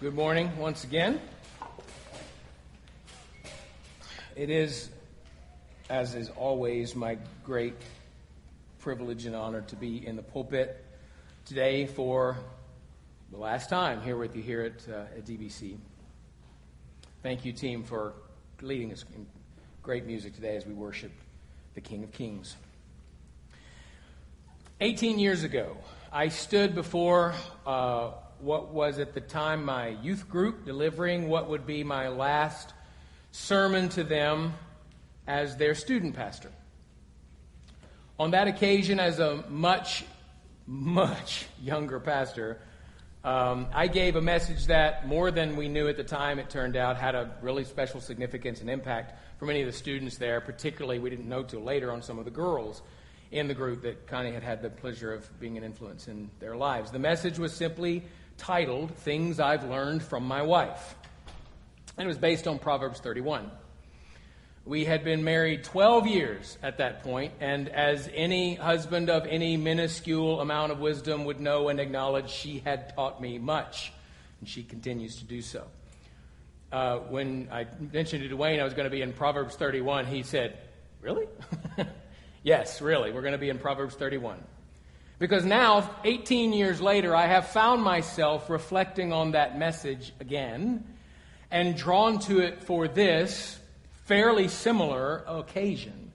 Good morning once again. It is, as is always, my great privilege and honor to be in the pulpit today for the last time here with you here at DBC. Thank you, team, for leading us in great music today as we worship the King of Kings. 18 years ago, I stood before what was at the time my youth group, delivering what would be my last sermon to them as their student pastor. On that occasion, as a much, much younger pastor, I gave a message that, more than we knew at the time, it turned out, had a really special significance and impact for many of the students there, particularly we didn't know till later on some of the girls in the group that Connie had the pleasure of being an influence in their lives. The message was simply titled, "Things I've Learned from My Wife." And it was based on Proverbs 31. We had been married 12 years at that point, and as any husband of any minuscule amount of wisdom would know and acknowledge, she had taught me much, and she continues to do so. When I mentioned to Duane I was going to be in Proverbs 31, he said, "Really?" Yes, really, we're going to be in Proverbs 31. Because now, 18 years later, I have found myself reflecting on that message again and drawn to it for this fairly similar occasion.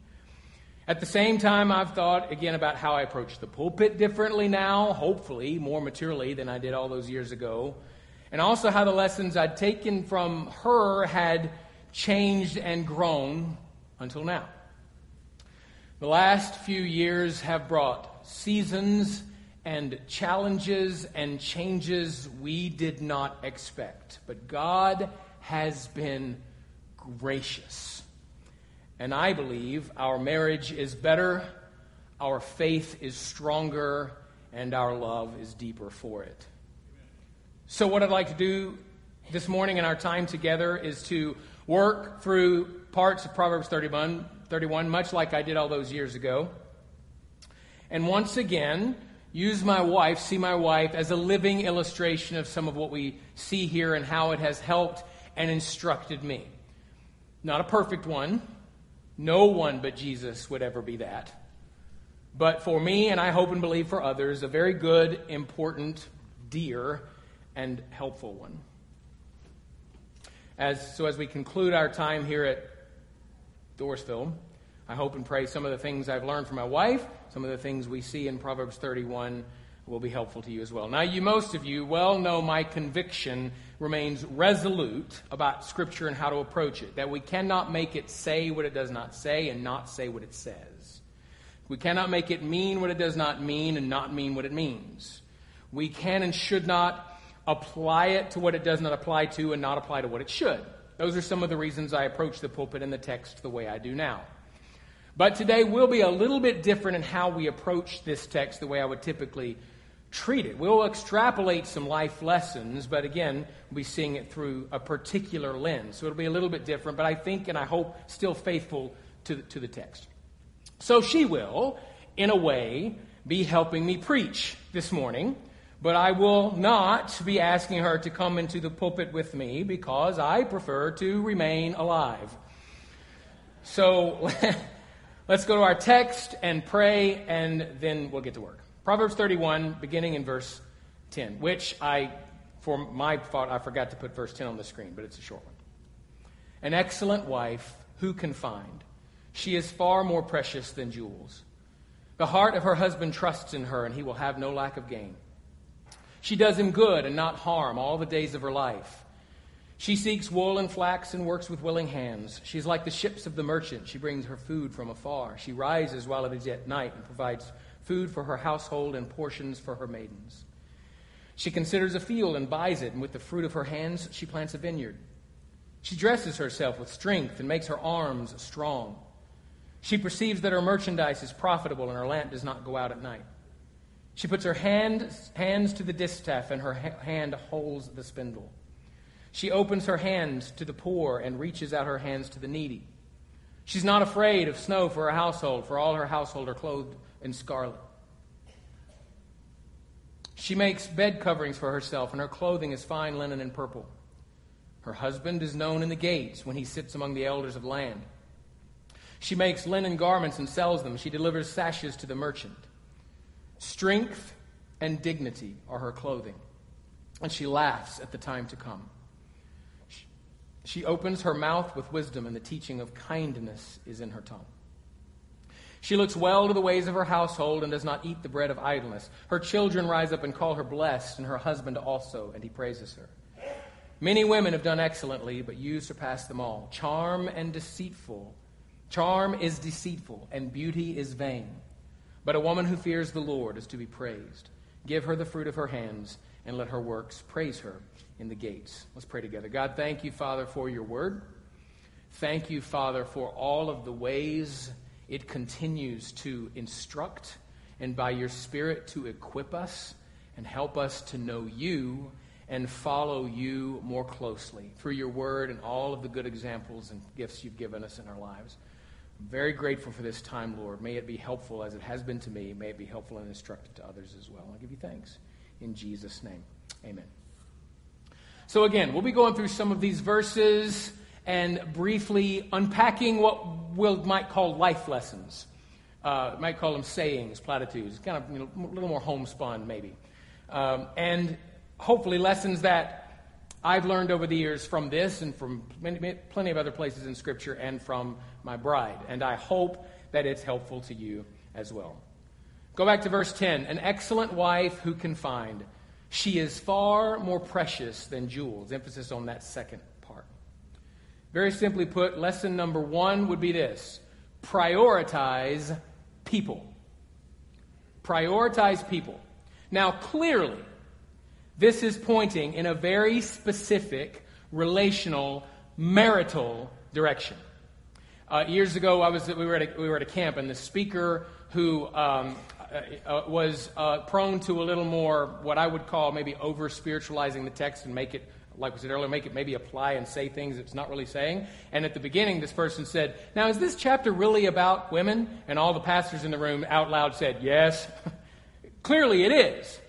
At the same time, I've thought again about how I approach the pulpit differently now, hopefully more maturely than I did all those years ago, and also how the lessons I'd taken from her had changed and grown until now. The last few years have brought seasons and challenges and changes we did not expect. But God has been gracious. And I believe our marriage is better, our faith is stronger, and our love is deeper for it. So what I'd like to do this morning in our time together is to work through parts of Proverbs 31, much like I did all those years ago. And once again, see my wife as a living illustration of some of what we see here and how it has helped and instructed me. Not a perfect one. No one but Jesus would ever be that. But for me, and I hope and believe for others, a very good, important, dear, and helpful one. As we conclude our time here at Dorisville, I hope and pray some of the things I've learned from my wife, some of the things we see in Proverbs 31 will be helpful to you as well. Now, most of you well know my conviction remains resolute about Scripture and how to approach it, that we cannot make it say what it does not say and not say what it says. We cannot make it mean what it does not mean and not mean what it means. We can and should not apply it to what it does not apply to and not apply to what it should. Those are some of the reasons I approach the pulpit and the text the way I do now. But today will be a little bit different in how we approach this text the way I would typically treat it. We'll extrapolate some life lessons, but again, we'll be seeing it through a particular lens. So it'll be a little bit different, but I think and I hope still faithful to the text. So she will, in a way, be helping me preach this morning. But I will not be asking her to come into the pulpit with me because I prefer to remain alive. So let's go to our text and pray, and then we'll get to work. Proverbs 31, beginning in verse 10, which I forgot to put verse 10 on the screen, but it's a short one. "An excellent wife, who can find? She is far more precious than jewels. The heart of her husband trusts in her, and he will have no lack of gain. She does him good and not harm all the days of her life. She seeks wool and flax and works with willing hands. She is like the ships of the merchant. She brings her food from afar. She rises while it is yet night and provides food for her household and portions for her maidens. She considers a field and buys it, and with the fruit of her hands she plants a vineyard. She dresses herself with strength and makes her arms strong. She perceives that her merchandise is profitable and her lamp does not go out at night. She puts her hands to the distaff, and her hand holds the spindle. She opens her hands to the poor and reaches out her hands to the needy. She's not afraid of snow for her household, for all her household are clothed in scarlet. She makes bed coverings for herself, and her clothing is fine linen and purple. Her husband is known in the gates when he sits among the elders of land. She makes linen garments and sells them. She delivers sashes to the merchant. Strength and dignity are her clothing, and she laughs at the time to come. She opens her mouth with wisdom, and the teaching of kindness is in her tongue. She looks well to the ways of her household and does not eat the bread of idleness. Her children rise up and call her blessed, and her husband also, and he praises her. Many women have done excellently, but you surpass them all. Charm is deceitful, and beauty is vain. But a woman who fears the Lord is to be praised. Give her the fruit of her hands, and let her works praise her in the gates. Let's pray together. God, thank you, Father, for your word. Thank you, Father, for all of the ways it continues to instruct and by your Spirit to equip us and help us to know you and follow you more closely through your word and all of the good examples and gifts you've given us in our lives. I'm very grateful for this time, Lord. May it be helpful as it has been to me. May it be helpful and instructive to others as well. I give you thanks in Jesus' name. Amen. So again, we'll be going through some of these verses and briefly unpacking what we might call life lessons. Might call them sayings, platitudes, kind of, you know, a little more homespun maybe. And hopefully lessons that I've learned over the years from this and from plenty of other places in Scripture and from my bride. And I hope that it's helpful to you as well. Go back to verse 10. An excellent wife who can find. She is far more precious than jewels. Emphasis on that second part. Very simply put, lesson number one would be this. Prioritize people. Prioritize people. Now, clearly, this is pointing in a very specific, relational, marital direction. Years ago, we were at a camp, and the speaker who was prone to a little more what I would call maybe over-spiritualizing the text and make it, like we said earlier, make it maybe apply and say things it's not really saying. And at the beginning, this person said, "Now, is this chapter really about women?" And all the pastors in the room out loud said, "Yes." Clearly it is.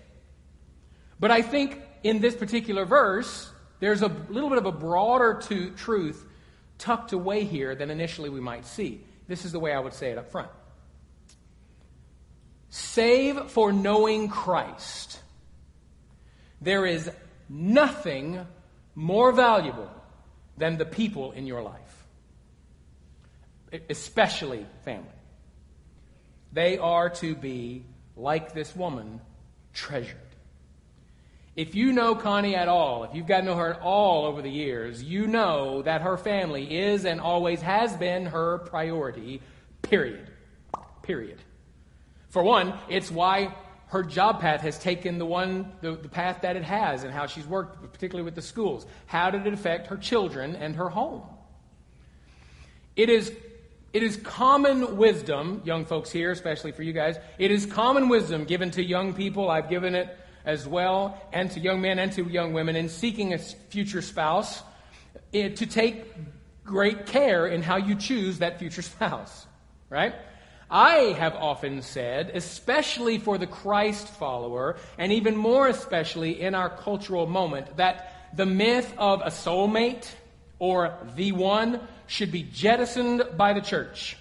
But I think in this particular verse, there's a little bit of a broader truth tucked away here than initially we might see. This is the way I would say it up front. Save for knowing Christ, there is nothing more valuable than the people in your life, especially family. They are to be, like this woman, treasured. If you know Connie at all, if you've gotten to know her at all over the years, you know that her family is and always has been her priority, period. Period. For one, it's why her job path has taken the path that it has and how she's worked, particularly with the schools. How did it affect her children and her home? It is common wisdom, young folks here, especially for you guys, it is common wisdom given to young people. I've given it as well, and to young men and to young women in seeking a future spouse, to take great care in how you choose that future spouse, right? I have often said, especially for the Christ follower, and even more especially in our cultural moment, that the myth of a soulmate or the one should be jettisoned by the church.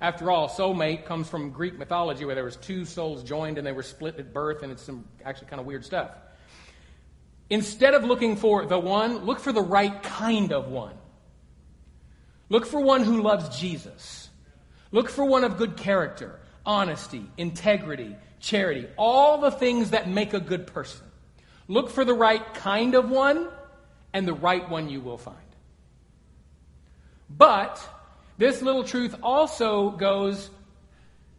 After all, soulmate comes from Greek mythology where there was two souls joined and they were split at birth, and it's some actually kind of weird stuff. Instead of looking for the one, look for the right kind of one. Look for one who loves Jesus. Look for one of good character, honesty, integrity, charity, all the things that make a good person. Look for the right kind of one, and the right one you will find. But this little truth also goes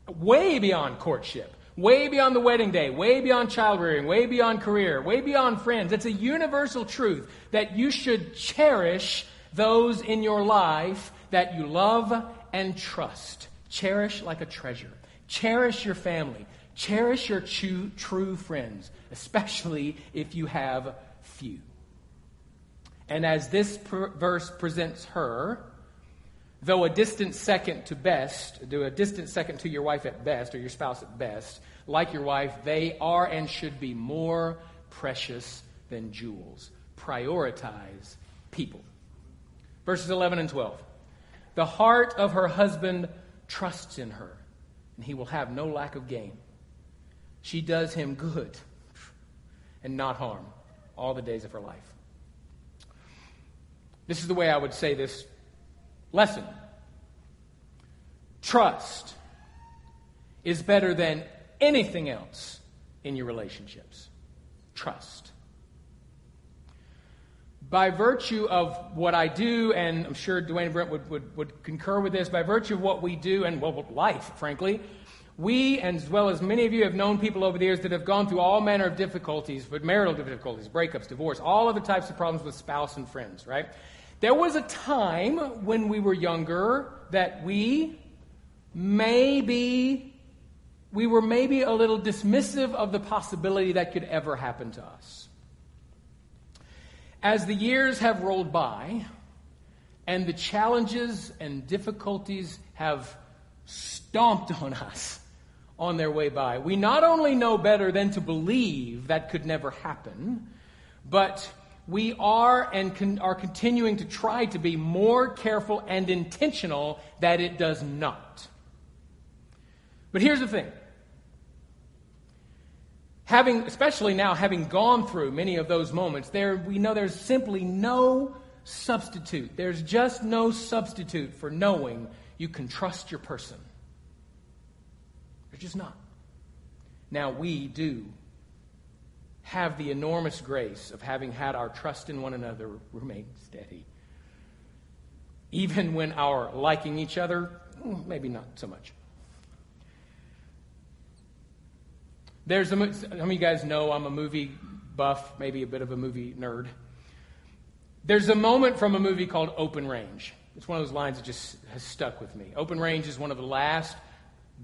way beyond courtship, way beyond the wedding day, way beyond child rearing, way beyond career, way beyond friends. It's a universal truth that you should cherish those in your life that you love and trust. Cherish like a treasure. Cherish your family. Cherish your true friends, especially if you have few. And as this verse presents her, though a distant second to your wife at best, or your spouse at best, like your wife, they are and should be more precious than jewels. Prioritize people. Verses 11 and 12. The heart of her husband trusts in her, and he will have no lack of gain. She does him good and not harm all the days of her life. This is the way I would say this lesson. Trust is better than anything else in your relationships. Trust. By virtue of what I do, and I'm sure Duane Brent would concur with this, by virtue of what we do and, well, life, frankly, we, as well as many of you, have known people over the years that have gone through all manner of difficulties, but marital difficulties, breakups, divorce, all other types of problems with spouse and friends, right? There was a time when we were younger that we were maybe a little dismissive of the possibility that could ever happen to us. As the years have rolled by, and the challenges and difficulties have stomped on us on their way by, we not only know better than to believe that could never happen, but we are and are continuing to try to be more careful and intentional that it does not. But here's the thing. Especially now, having gone through many of those moments, we know there's simply no substitute. There's just no substitute for knowing you can trust your person. There's just not. Now, we do have the enormous grace of having had our trust in one another remain steady, even when our liking each other, maybe not so much. How many of you guys know I'm a movie buff, maybe a bit of a movie nerd? There's a moment from a movie called Open Range. It's one of those lines that just has stuck with me. Open Range is one of the last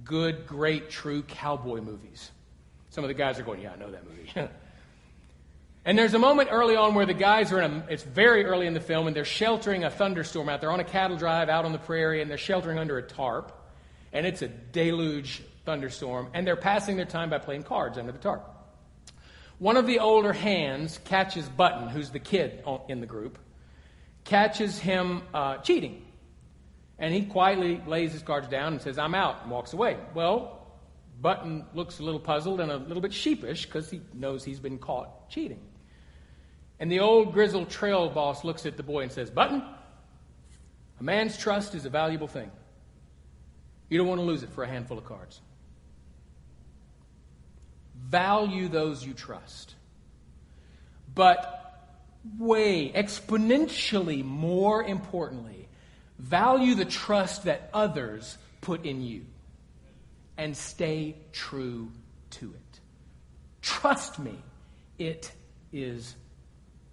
good, great, true cowboy movies. Some of the guys are going, yeah, I know that movie. And there's a moment early on where the guys are it's very early in the film, and they're sheltering a thunderstorm out. They're on a cattle drive out on the prairie, and they're sheltering under a tarp. And it's a deluge thunderstorm, and they're passing their time by playing cards under the tarp. One of the older hands catches Button, who's the kid in the group, catches him cheating. And he quietly lays his cards down and says, I'm out, and walks away. Well, Button looks a little puzzled and a little bit sheepish because he knows he's been caught cheating. And the old grizzled trail boss looks at the boy and says, Button, a man's trust is a valuable thing. You don't want to lose it for a handful of cards. Value those you trust, but way exponentially more importantly, value the trust that others put in you and stay true to it. Trust me, it is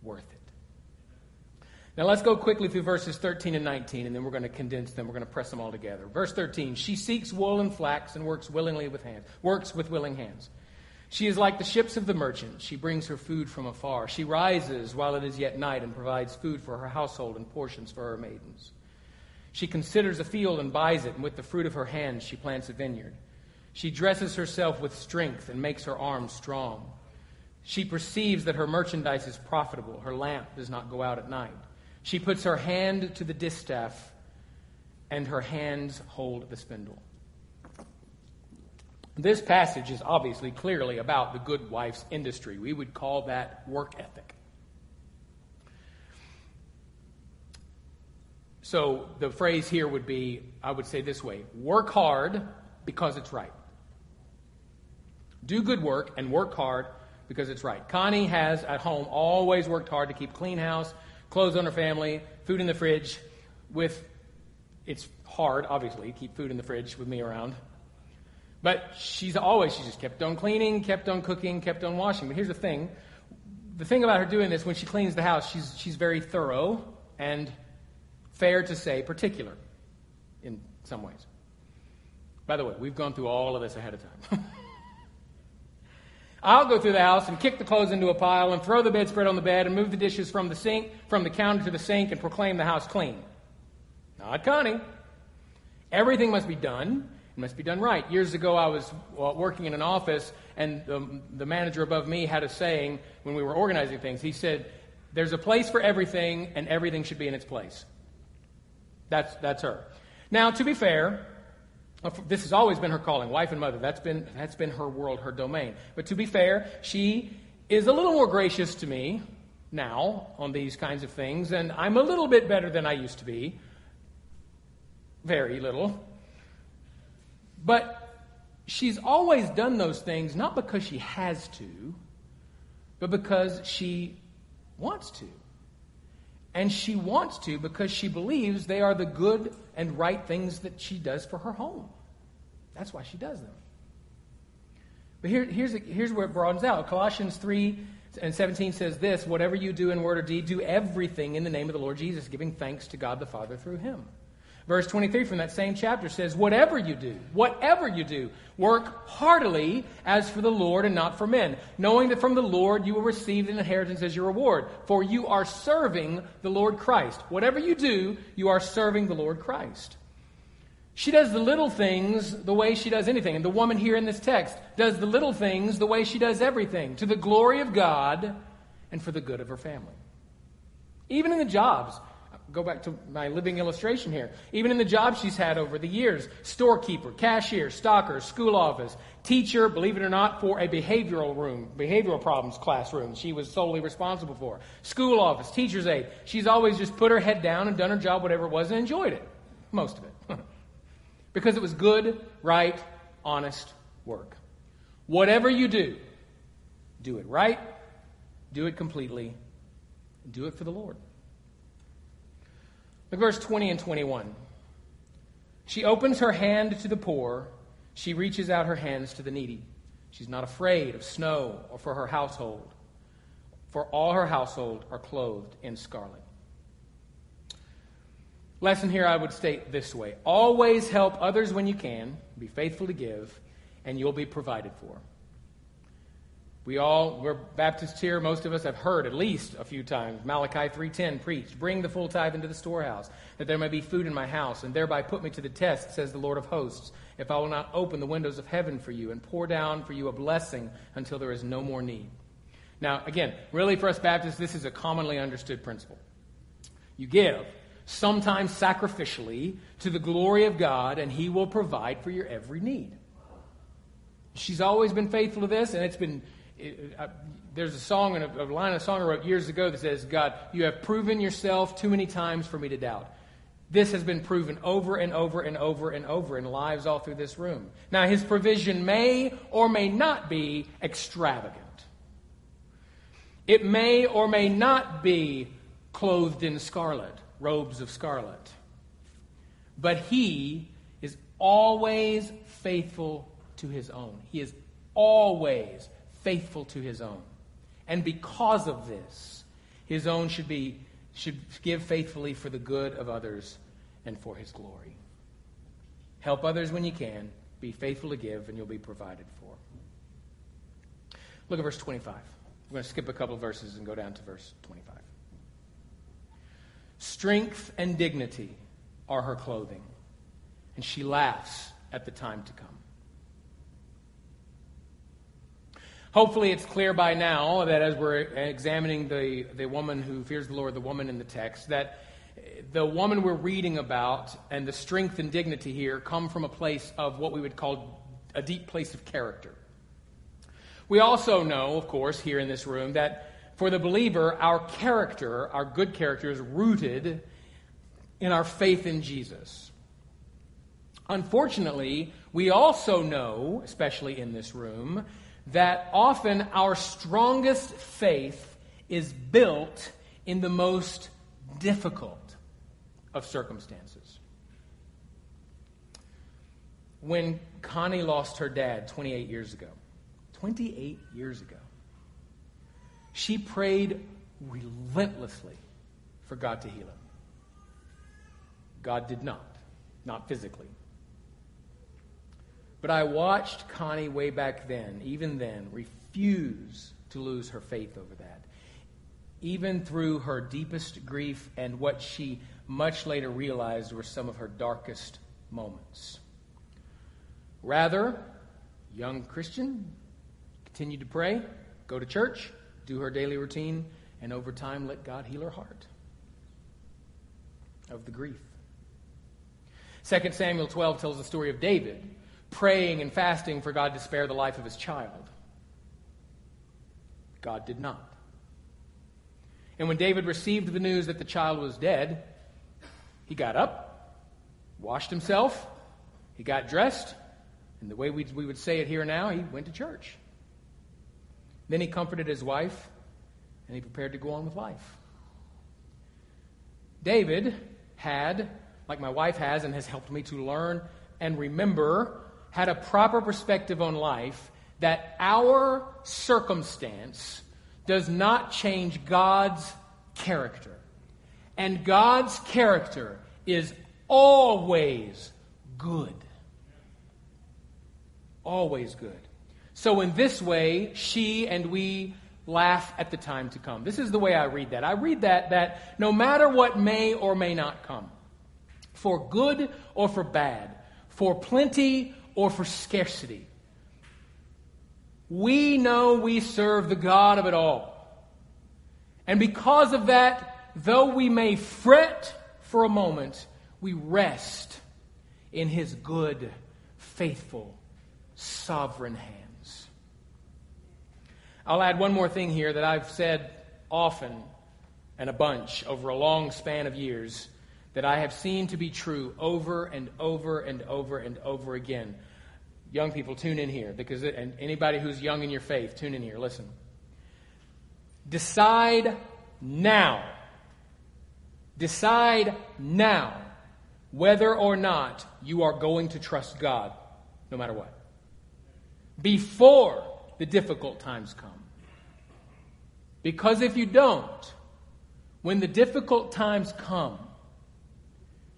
worth it. Now let's go quickly through verses 13 and 19, and then we're going to condense them. We're going to press them all together. Verse 13, she seeks wool and flax and works with willing hands. She is like the ships of the merchant. She brings her food from afar. She rises while it is yet night and provides food for her household and portions for her maidens. She considers a field and buys it, and with the fruit of her hands she plants a vineyard. She dresses herself with strength and makes her arms strong. She perceives that her merchandise is profitable. Her lamp does not go out at night. She puts her hand to the distaff, and her hands hold the spindle. This passage is obviously clearly about the good wife's industry. We would call that work ethic. So the phrase here would be, I would say this way, work hard because it's right. Do good work and work hard because it's right. Connie has at home always worked hard to keep clean house, clothes on her family, food in the fridge. It's hard, obviously, to keep food in the fridge with me around. But she just kept on cleaning, kept on cooking, kept on washing. But here's the thing. The thing about her doing this, when she cleans the house, she's very thorough and, fair to say, particular in some ways. By the way, we've gone through all of this ahead of time. I'll go through the house and kick the clothes into a pile and throw the bedspread on the bed and move the dishes from the counter to the sink and proclaim the house clean. Not Connie. Everything must be done. must be done right. Years ago, I was working in an office, and the manager above me had a saying when we were organizing things. He said, "There's a place for everything, and everything should be in its place." That's her. Now, to be fair, this has always been her calling, wife and mother. That's been her world, her domain. But to be fair, she is a little more gracious to me now on these kinds of things, and I'm a little bit better than I used to be. Very little. But she's always done those things, not because she has to, but because she wants to. And she wants to because she believes they are the good and right things that she does for her home. That's why she does them. But here's where it broadens out. Colossians 3:17 says this: "Whatever you do in word or deed, do everything in the name of the Lord Jesus, giving thanks to God the Father through him." Verse 23 from that same chapter says, whatever you do, work heartily as for the Lord and not for men, knowing that from the Lord you will receive an inheritance as your reward, for you are serving the Lord Christ. Whatever you do, you are serving the Lord Christ. She does the little things the way she does anything. And the woman here in this text does the little things the way she does everything, to the glory of God and for the good of her family. Even in the jobs. Go back to my living illustration here. Even in the jobs she's had over the years: storekeeper, cashier, stocker, school office, teacher, believe it or not, for a behavioral problems classroom she was solely responsible for. School office, teacher's aide. She's always just put her head down and done her job, whatever it was, and enjoyed it. Most of it. Because it was good, right, honest work. Whatever you do, do it right, do it completely, do it for the Lord. Look, verse 20 and 21. She opens her hand to the poor. She reaches out her hands to the needy. She's not afraid of snow or for her household, for all her household are clothed in scarlet. Lesson here I would state this way: always help others when you can, be faithful to give, and you'll be provided for. We're Baptists here. Most of us have heard at least a few times Malachi 3:10 preached, "Bring the full tithe into the storehouse, that there may be food in my house, and thereby put me to the test, says the Lord of hosts, if I will not open the windows of heaven for you and pour down for you a blessing until there is no more need." Now, again, really for us Baptists, this is a commonly understood principle. You give, sometimes sacrificially, to the glory of God, and he will provide for your every need. She's always been faithful to this, and it's been... there's a song and a line of song I wrote years ago that says, "God, you have proven yourself too many times for me to doubt." This has been proven over and over and over and over in lives all through this room. Now, his provision may or may not be extravagant. It may or may not be clothed in scarlet, robes of scarlet. But he is always faithful to his own. He is always faithful to his own. And because of this, his own should give faithfully for the good of others and for his glory. Help others when you can. Be faithful to give, and you'll be provided for. Look at verse 25. We're going to skip a couple of verses and go down to verse 25. "Strength and dignity are her clothing, and she laughs at the time to come." Hopefully it's clear by now that as we're examining the woman who fears the Lord, the woman in the text, that the woman we're reading about and the strength and dignity here come from a place of what we would call a deep place of character. We also know, of course, here in this room, that for the believer, our character, our good character, is rooted in our faith in Jesus. Unfortunately, we also know, especially in this room, that often our strongest faith is built in the most difficult of circumstances. When Connie lost her dad 28 years ago, she prayed relentlessly for God to heal him. God did not physically. But I watched Connie way back then, even then, refuse to lose her faith over that. Even through her deepest grief and what she much later realized were some of her darkest moments. Rather, young Christian, continue to pray, go to church, do her daily routine, and over time let God heal her heart of the grief. 2 Samuel 12 tells the story of David praying and fasting for God to spare the life of his child. God did not. And when David received the news that the child was dead, he got up, washed himself, he got dressed, and the way we would say it here now, he went to church. Then he comforted his wife, and he prepared to go on with life. David had, like my wife has and has helped me to learn and remember, had a proper perspective on life that our circumstance does not change God's character. And God's character is always good. Always good. So in this way, she and we laugh at the time to come. This is the way I read that. I read that no matter what may or may not come, for good or for bad, for plenty or for scarcity, we know we serve the God of it all. And because of that, though we may fret for a moment, we rest in his good, faithful, sovereign hands. I'll add one more thing here that I've said often and a bunch over a long span of years that I have seen to be true over and over and over and over again. Young people, tune in here, because and anybody who's young in your faith, tune in here. Listen. Decide now. Decide now whether or not you are going to trust God, no matter what, before the difficult times come. Because if you don't, when the difficult times come,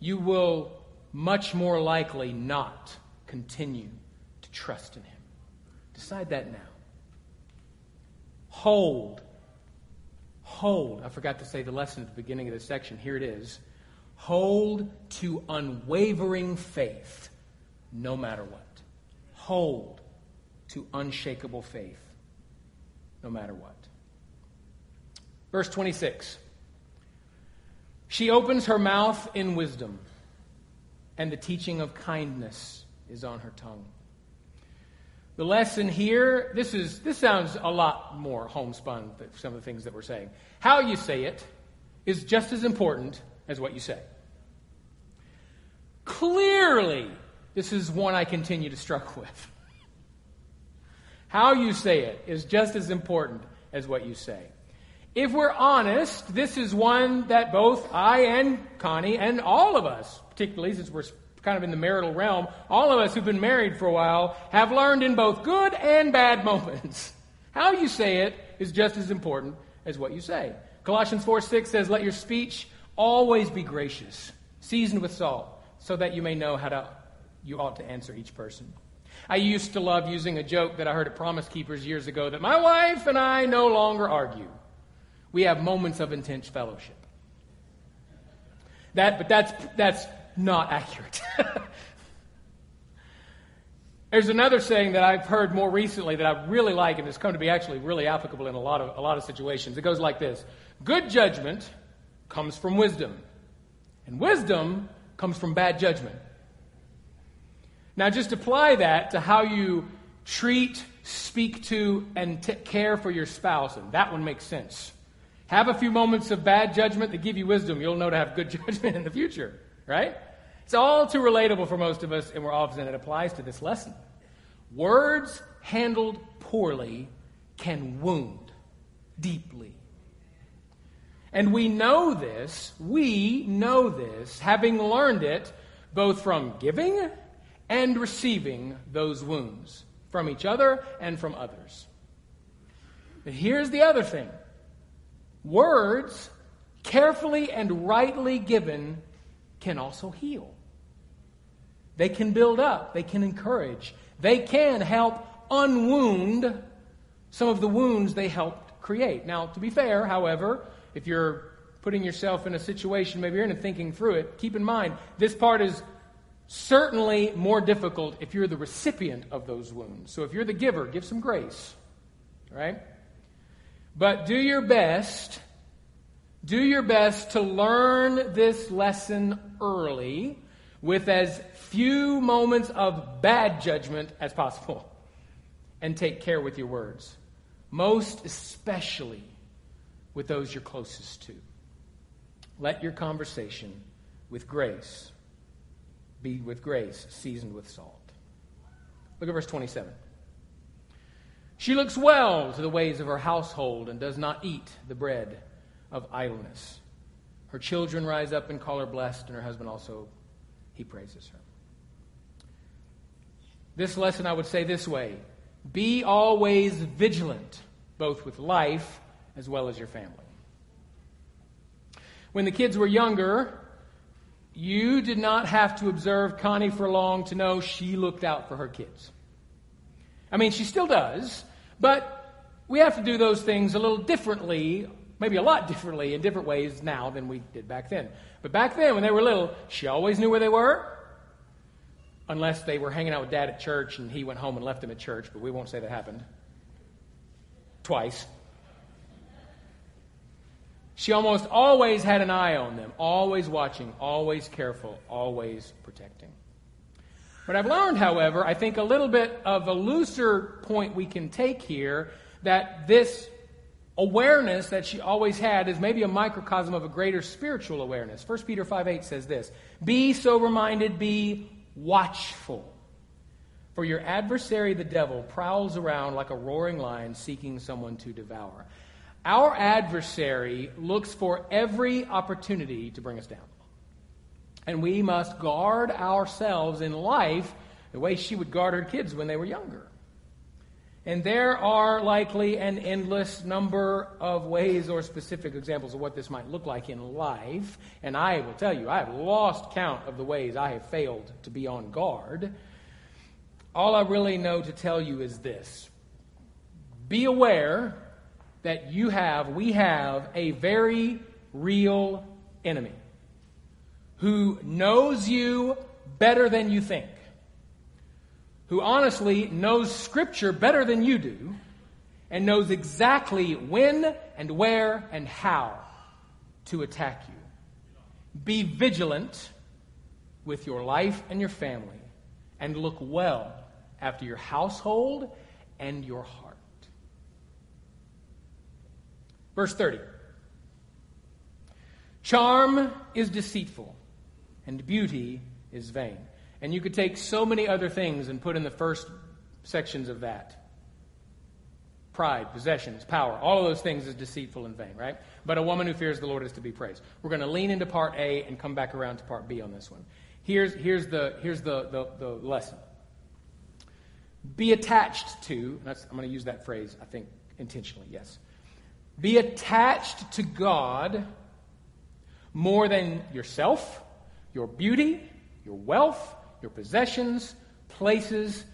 you will much more likely not continue trust in him. Decide that now. Hold. I forgot to say the lesson at the beginning of this section. Here it is. Hold to unwavering faith no matter what. Hold to unshakable faith no matter what. Verse 26. She opens her mouth in wisdom, and the teaching of kindness is on her tongue. The lesson here, this sounds a lot more homespun than some of the things that we're saying. How you say it is just as important as what you say. Clearly, this is one I continue to struggle with. How you say it is just as important as what you say. If we're honest, this is one that both I and Connie and all of us, particularly since we're kind of in the marital realm, all of us who've been married for a while have learned in both good and bad moments. How you say it is just as important as what you say. Colossians 4:6 says, "Let your speech always be gracious, seasoned with salt, so that you may know how you ought to answer each person." I used to love using a joke that I heard at Promise Keepers years ago that my wife and I no longer argue. We have moments of intense fellowship. That's not accurate. There's another saying that I've heard more recently that I really like, and it's come to be actually really applicable in a lot of situations. It goes like this: good judgment comes from wisdom, and wisdom comes from bad judgment. Now, just apply that to how you treat, speak to, and care for your spouse, and that one makes sense. Have a few moments of bad judgment that give you wisdom. You'll know to have good judgment in the future. Right? It's all too relatable for most of us, and we're obviously it applies to this lesson. Words handled poorly can wound deeply. And we know this, having learned it both from giving and receiving those wounds from each other and from others. But here's the other thing. Words, carefully and rightly given, can also heal. They can build up. They can encourage. They can help unwound some of the wounds they helped create. Now, to be fair, however, if you're putting yourself in a situation, maybe you're in and thinking through it, keep in mind, this part is Certainly more difficult if you're the recipient of those wounds. So if you're the giver, give some grace, right? But do your best. Do your best to learn this lesson early with as few moments of bad judgment as possible. And take care with your words. Most especially with those you're closest to. Let your conversation with grace be with grace, seasoned with salt. Look at verse 27. She looks well to the ways of her household and does not eat the bread of idleness. Her children rise up and call her blessed, and her husband also, he praises her. This lesson I would say this way. Be always vigilant, both with life as well as your family. When the kids were younger, you did not have to observe Connie for long to know she looked out for her kids. I mean, she still does, but we have to do those things a little differently, maybe a lot differently, in different ways now than we did back then. But back then, when they were little, she always knew where they were, unless they were hanging out with Dad at church and he went home and left them at church, but we won't say that happened. Twice. She almost always had an eye on them, always watching, always careful, always protecting. But I've learned, however, I think a little bit of a looser point we can take here, that this awareness that she always had is maybe a microcosm of a greater spiritual awareness. 1 Peter 5:8 says this, "Be so reminded, be watchful, for your adversary the devil prowls around like a roaring lion seeking someone to devour." Our adversary looks for every opportunity to bring us down. And we must guard ourselves in life the way she would guard her kids when they were younger. And there are likely an endless number of ways or specific examples of what this might look like in life. And I will tell you, I have lost count of the ways I have failed to be on guard. All I really know to tell you is this. Be aware that we have a very real enemy who knows you better than you think, who honestly knows Scripture better than you do, and knows exactly when and where and how to attack you. Be vigilant with your life and your family, and look well after your household and your heart. Verse 30. Charm is deceitful, and beauty is vain. And you could take so many other things and put in the first sections of that. Pride, possessions, power, all of those things is deceitful and vain, right? But a woman who fears the Lord is to be praised. We're going to lean into part A and come back around to part B on this one. Here's the lesson. Be attached to, I'm going to use that phrase, I think, intentionally, yes. Be attached to God more than yourself, your beauty, your wealth, your possessions, places,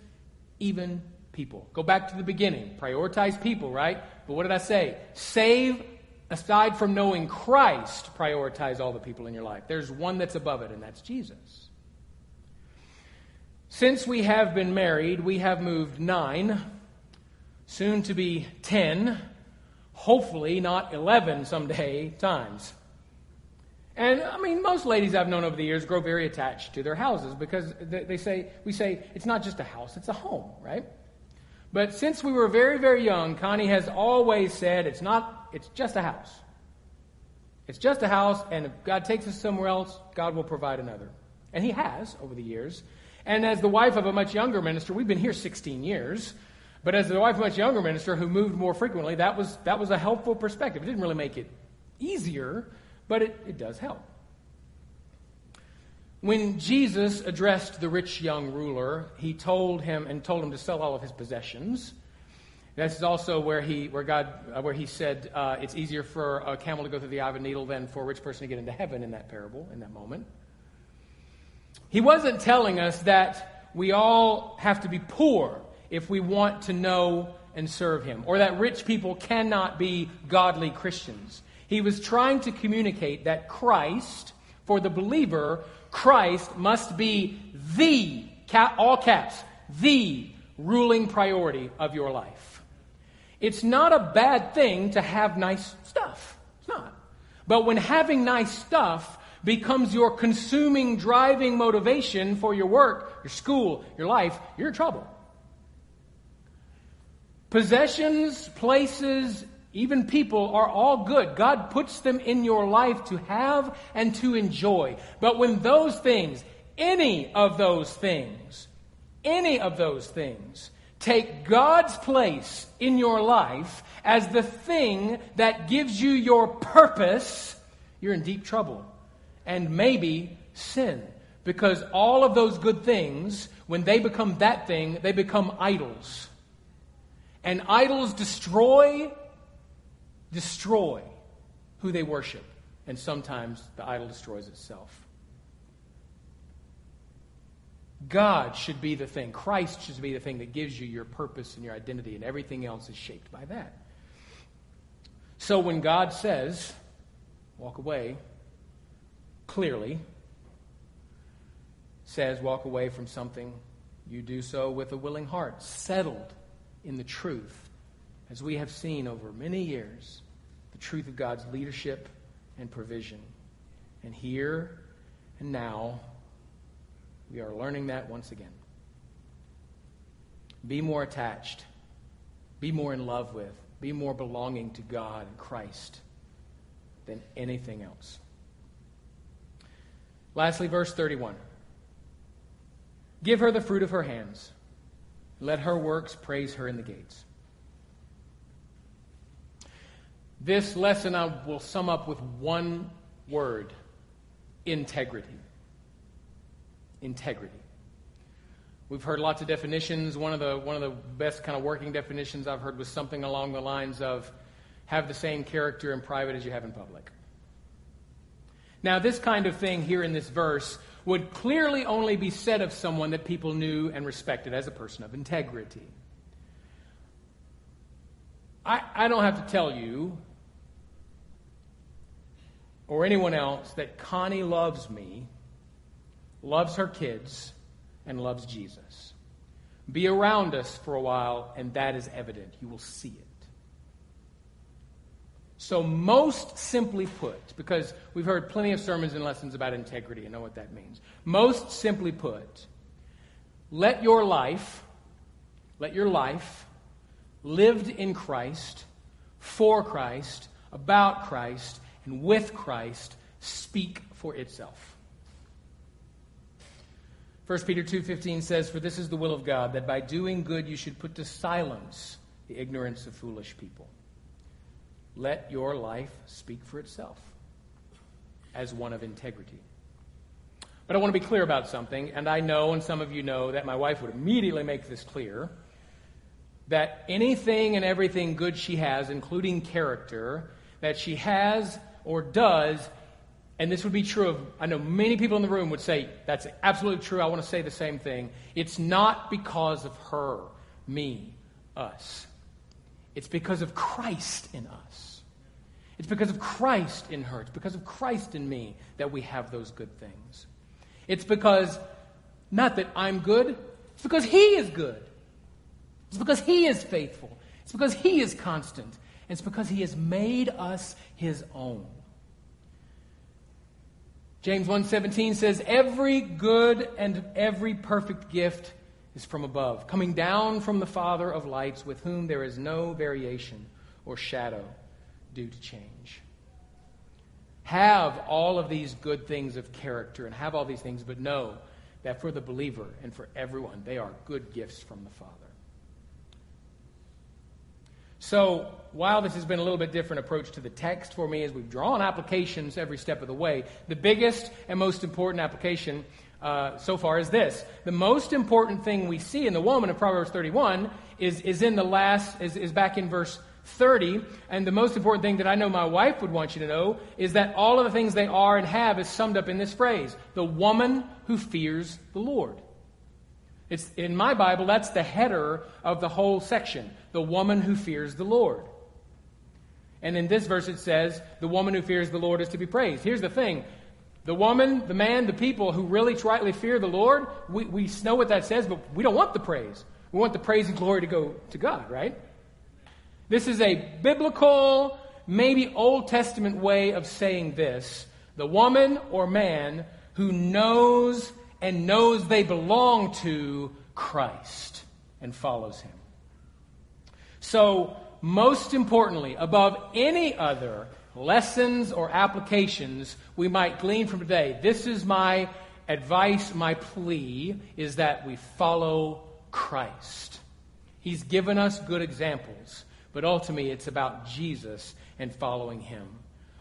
even people. Go back to the beginning. Prioritize people, right? But what did I say? Save, aside from knowing Christ, prioritize all the people in your life. There's one that's above it, and that's Jesus. Since we have been married, we have moved 9, soon to be 10, hopefully not 11 someday times. And I mean, most ladies I've known over the years grow very attached to their houses because we say it's not just a house, it's a home, right? But since we were very, very young, Connie has always said it's just a house. It's just a house, and if God takes us somewhere else, God will provide another. And he has over the years. And as the wife of a much younger minister, we've been here 16 years. But as the wife of a much younger minister who moved more frequently, that was a helpful perspective. It didn't really make it easier, but it does help. When Jesus addressed the rich young ruler, he told him to sell all of his possessions. This is also where he said it's easier for a camel to go through the eye of a needle than for a rich person to get into heaven in that parable, in that moment. He wasn't telling us that we all have to be poor if we want to know and serve him, or that rich people cannot be godly Christians. He was trying to communicate that Christ, for the believer, Christ must be the, all caps, the ruling priority of your life. It's not a bad thing to have nice stuff. It's not. But when having nice stuff becomes your consuming, driving motivation for your work, your school, your life, you're in trouble. Possessions, places, even people are all good. God puts them in your life to have and to enjoy. But when those things, any of those things, take God's place in your life as the thing that gives you your purpose, you're in deep trouble. And maybe sin. Because all of those good things, when they become that thing, they become idols. And idols destroy who they worship. And sometimes the idol destroys itself. God should be the thing. Christ should be the thing that gives you your purpose and your identity, and everything else is shaped by that. So when God says, walk away, clearly says walk away from something, you do so with a willing heart, settled in the truth, as we have seen over many years, the truth of God's leadership and provision. And here and now, we are learning that once again. Be more attached. Be more in love with. Be more belonging to God and Christ than anything else. Lastly, verse 31. Give her the fruit of her hands. Let her works praise her in the gates. This lesson I will sum up with one word: integrity. Integrity. We've heard lots of definitions. One of the best kind of working definitions I've heard was something along the lines of have the same character in private as you have in public. Now, this kind of thing here in this verse would clearly only be said of someone that people knew and respected as a person of integrity. I don't have to tell you or anyone else that Connie loves me, loves her kids, and loves Jesus. Be around us for a while, and that is evident. You will see it. So most simply put, because we've heard plenty of sermons and lessons about integrity and know what that means. Most simply put, let your life lived in Christ, for Christ, about Christ, and with Christ speak for itself. 1 Peter 2:15 says, "For this is the will of God, that by doing good you should put to silence the ignorance of foolish people." Let your life speak for itself as one of integrity. But I want to be clear about something, and I know, and some of you know, that my wife would immediately make this clear, that anything and everything good she has, including character, that she has or does, and this would be true of, I know many people in the room would say, that's absolutely true, I want to say the same thing. It's not because of her, me, us. It's because of Christ in us. It's because of Christ in her. It's because of Christ in me that we have those good things. It's because, not that I'm good, it's because He is good. It's because He is faithful. It's because He is constant. It's because He has made us His own. James 1:17 says, "Every good and every perfect gift is from above, coming down from the Father of lights, with whom there is no variation or shadow due to change." Have all of these good things of character and have all these things, but know that for the believer and for everyone, they are good gifts from the Father. So, while this has been a little bit different approach to the text for me, as we've drawn applications every step of the way, the biggest and most important application so far is this. The most important thing we see in the woman of Proverbs 31 is back in verse 30. And the most important thing that I know my wife would want you to know is that all of the things they are and have is summed up in this phrase: the woman who fears the Lord. It's in my Bible, that's the header of the whole section. The woman who fears the Lord. And in this verse it says, the woman who fears the Lord is to be praised. Here's the thing. The woman, the man, the people who really rightly fear the Lord, we know what that says, but we don't want the praise. We want the praise and glory to go to God, right? This is a biblical, maybe Old Testament way of saying this. The woman or man who knows and knows they belong to Christ and follows him. So, most importantly, above any other lessons or applications we might glean from today, this is my advice, my plea, is that we follow Christ. He's given us good examples, but ultimately it's about Jesus and following him.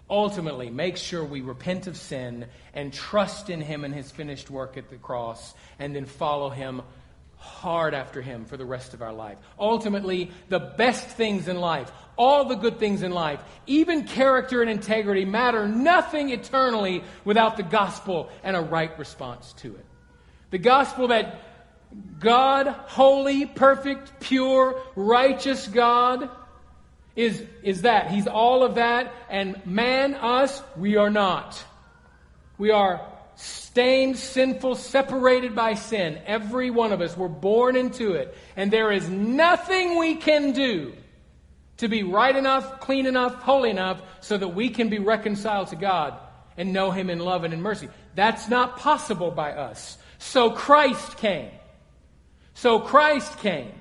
Ultimately, make sure we repent of sin and trust in him and his finished work at the cross, and then follow him hard after him for the rest of our life. Ultimately, the best things in life, all the good things in life, even character and integrity, matter nothing eternally without the gospel and a right response to it. The gospel that God, holy, perfect, pure, righteous God, is that. He's all of that, and man, us, we are not. We are stained, sinful, separated by sin. Every one of us, we're born into it. And there is nothing we can do to be right enough, clean enough, holy enough, so that we can be reconciled to God and know him in love and in mercy. That's not possible by us. So Christ came. So Christ came,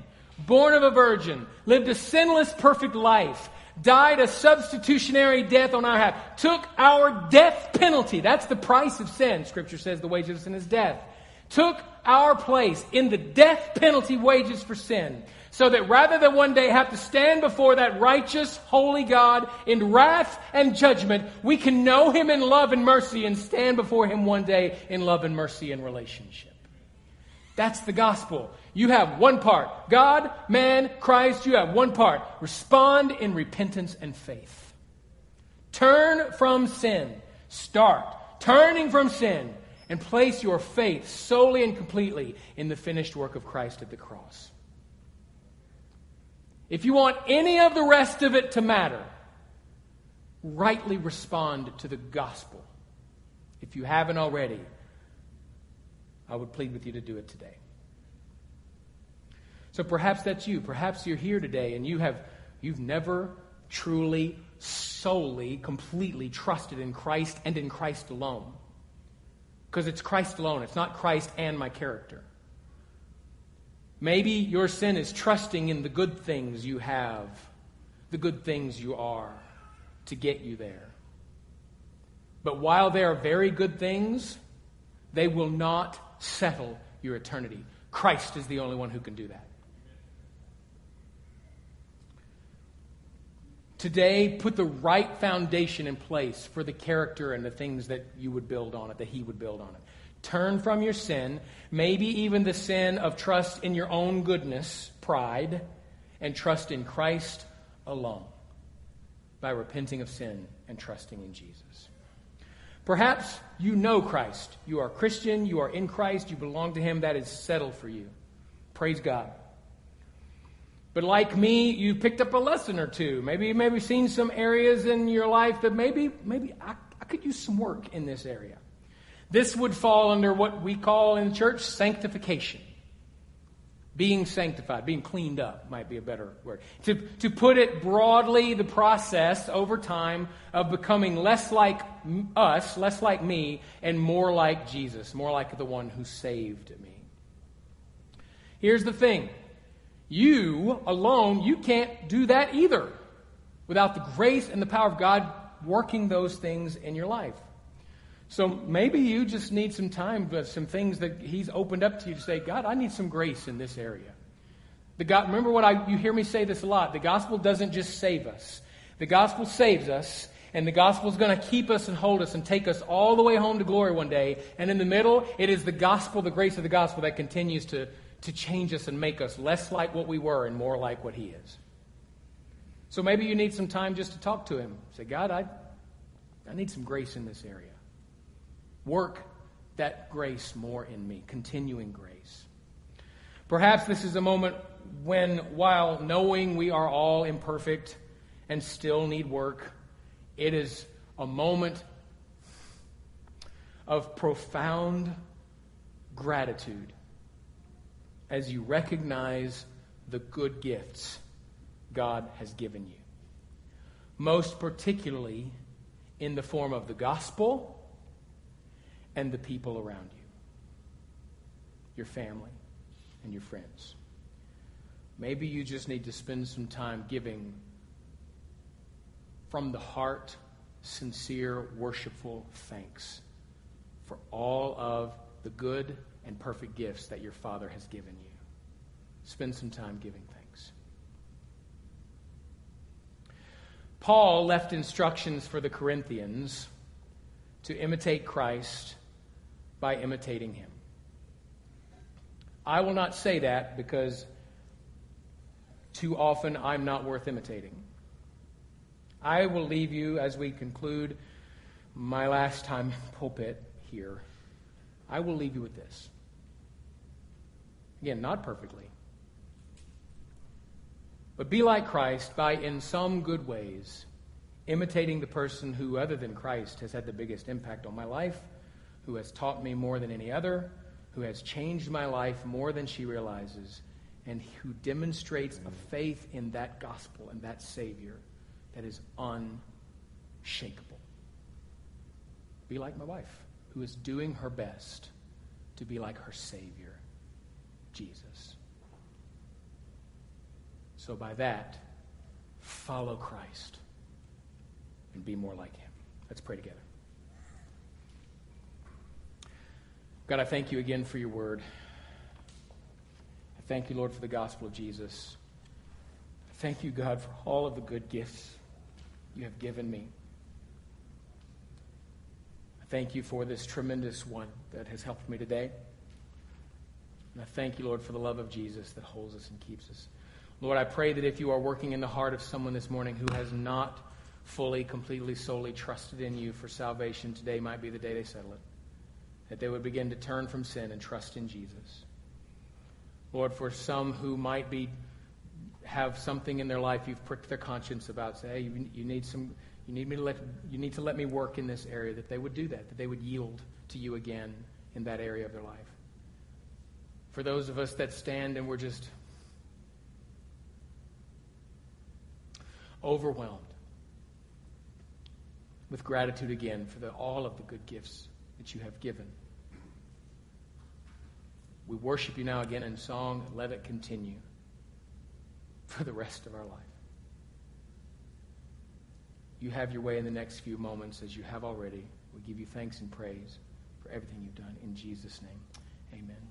born of a virgin, lived a sinless, perfect life, died a substitutionary death on our behalf, took our death penalty. That's the price of sin. Scripture says the wages of sin is death. Took our place in the death penalty wages for sin, so that rather than one day have to stand before that righteous, holy God in wrath and judgment, we can know him in love and mercy and stand before him one day in love and mercy and relationship. That's the gospel. You have one part. God, man, Christ, you have one part. Respond in repentance and faith. Turn from sin. Start turning from sin and place your faith solely and completely in the finished work of Christ at the cross. If you want any of the rest of it to matter, rightly respond to the gospel. If you haven't already, I would plead with you to do it today. So perhaps that's you. Perhaps you're here today and you've never truly, solely, completely trusted in Christ and in Christ alone. Because it's Christ alone. It's not Christ and my character. Maybe your sin is trusting in the good things you have, the good things you are, to get you there. But while they are very good things, they will not settle your eternity. Christ is the only one who can do that. Today, put the right foundation in place for the character and the things that you would build on it, that he would build on it. Turn from your sin, maybe even the sin of trust in your own goodness, pride, and trust in Christ alone by repenting of sin and trusting in Jesus. Perhaps you know Christ. You are a Christian. You are in Christ. You belong to him. That is settled for you. Praise God. But like me, you picked up a lesson or two. Maybe seen some areas in your life that maybe I could use some work in this area. This would fall under what we call in church sanctification. Being sanctified, being cleaned up might be a better word. To put it broadly, the process over time of becoming less like us, less like me, and more like Jesus, more like the one who saved me. Here's the thing. You alone, you can't do that either without the grace and the power of God working those things in your life. So maybe you just need some time, but some things that he's opened up to you to say, God, I need some grace in this area. Remember what you hear me say this a lot. The gospel doesn't just save us. The gospel saves us, and the gospel is going to keep us and hold us and take us all the way home to glory one day. And in the middle, it is the gospel, the grace of the gospel that continues to change us and make us less like what we were and more like what he is. So maybe you need some time just to talk to him. Say, God, I need some grace in this area. Work that grace more in me, continuing grace. Perhaps this is a moment when, while knowing we are all imperfect and still need work, it is a moment of profound gratitude as you recognize the good gifts God has given you, most particularly in the form of the gospel and the people around you, your family and your friends. Maybe you just need to spend some time giving from the heart, sincere, worshipful thanks for all of the good and perfect gifts that your Father has given you. Spend some time giving thanks. Paul left instructions for the Corinthians to imitate Christ by imitating him. I will not say that because too often I'm not worth imitating. I will leave you as we conclude my last time in pulpit here. I will leave you with this. Again, not perfectly. But be like Christ by, in some good ways, imitating the person who, other than Christ, has had the biggest impact on my life, who has taught me more than any other, who has changed my life more than she realizes, and who demonstrates a faith in that gospel and that Savior that is unshakable. Be like my wife, who is doing her best to be like her Savior, Jesus. So by that, follow Christ and be more like him. Let's pray together. God, I thank you again for your word. I thank you, Lord, for the gospel of Jesus. I thank you, God, for all of the good gifts you have given me. I thank you for this tremendous one that has helped me today. And I thank you, Lord, for the love of Jesus that holds us and keeps us. Lord, I pray that if you are working in the heart of someone this morning who has not fully, completely, solely trusted in you for salvation, today might be the day they settle it. That they would begin to turn from sin and trust in Jesus. Lord, for some who might have something in their life you've pricked their conscience about, say, hey, you need to let me work in this area, that they would do that, that they would yield to you again in that area of their life. For those of us that stand and we're just overwhelmed with gratitude again for all of the good gifts that you have given. We worship you now again in song, and let it continue for the rest of our life. You have your way in the next few moments as you have already. We give you thanks and praise for everything you've done. In Jesus' name, amen.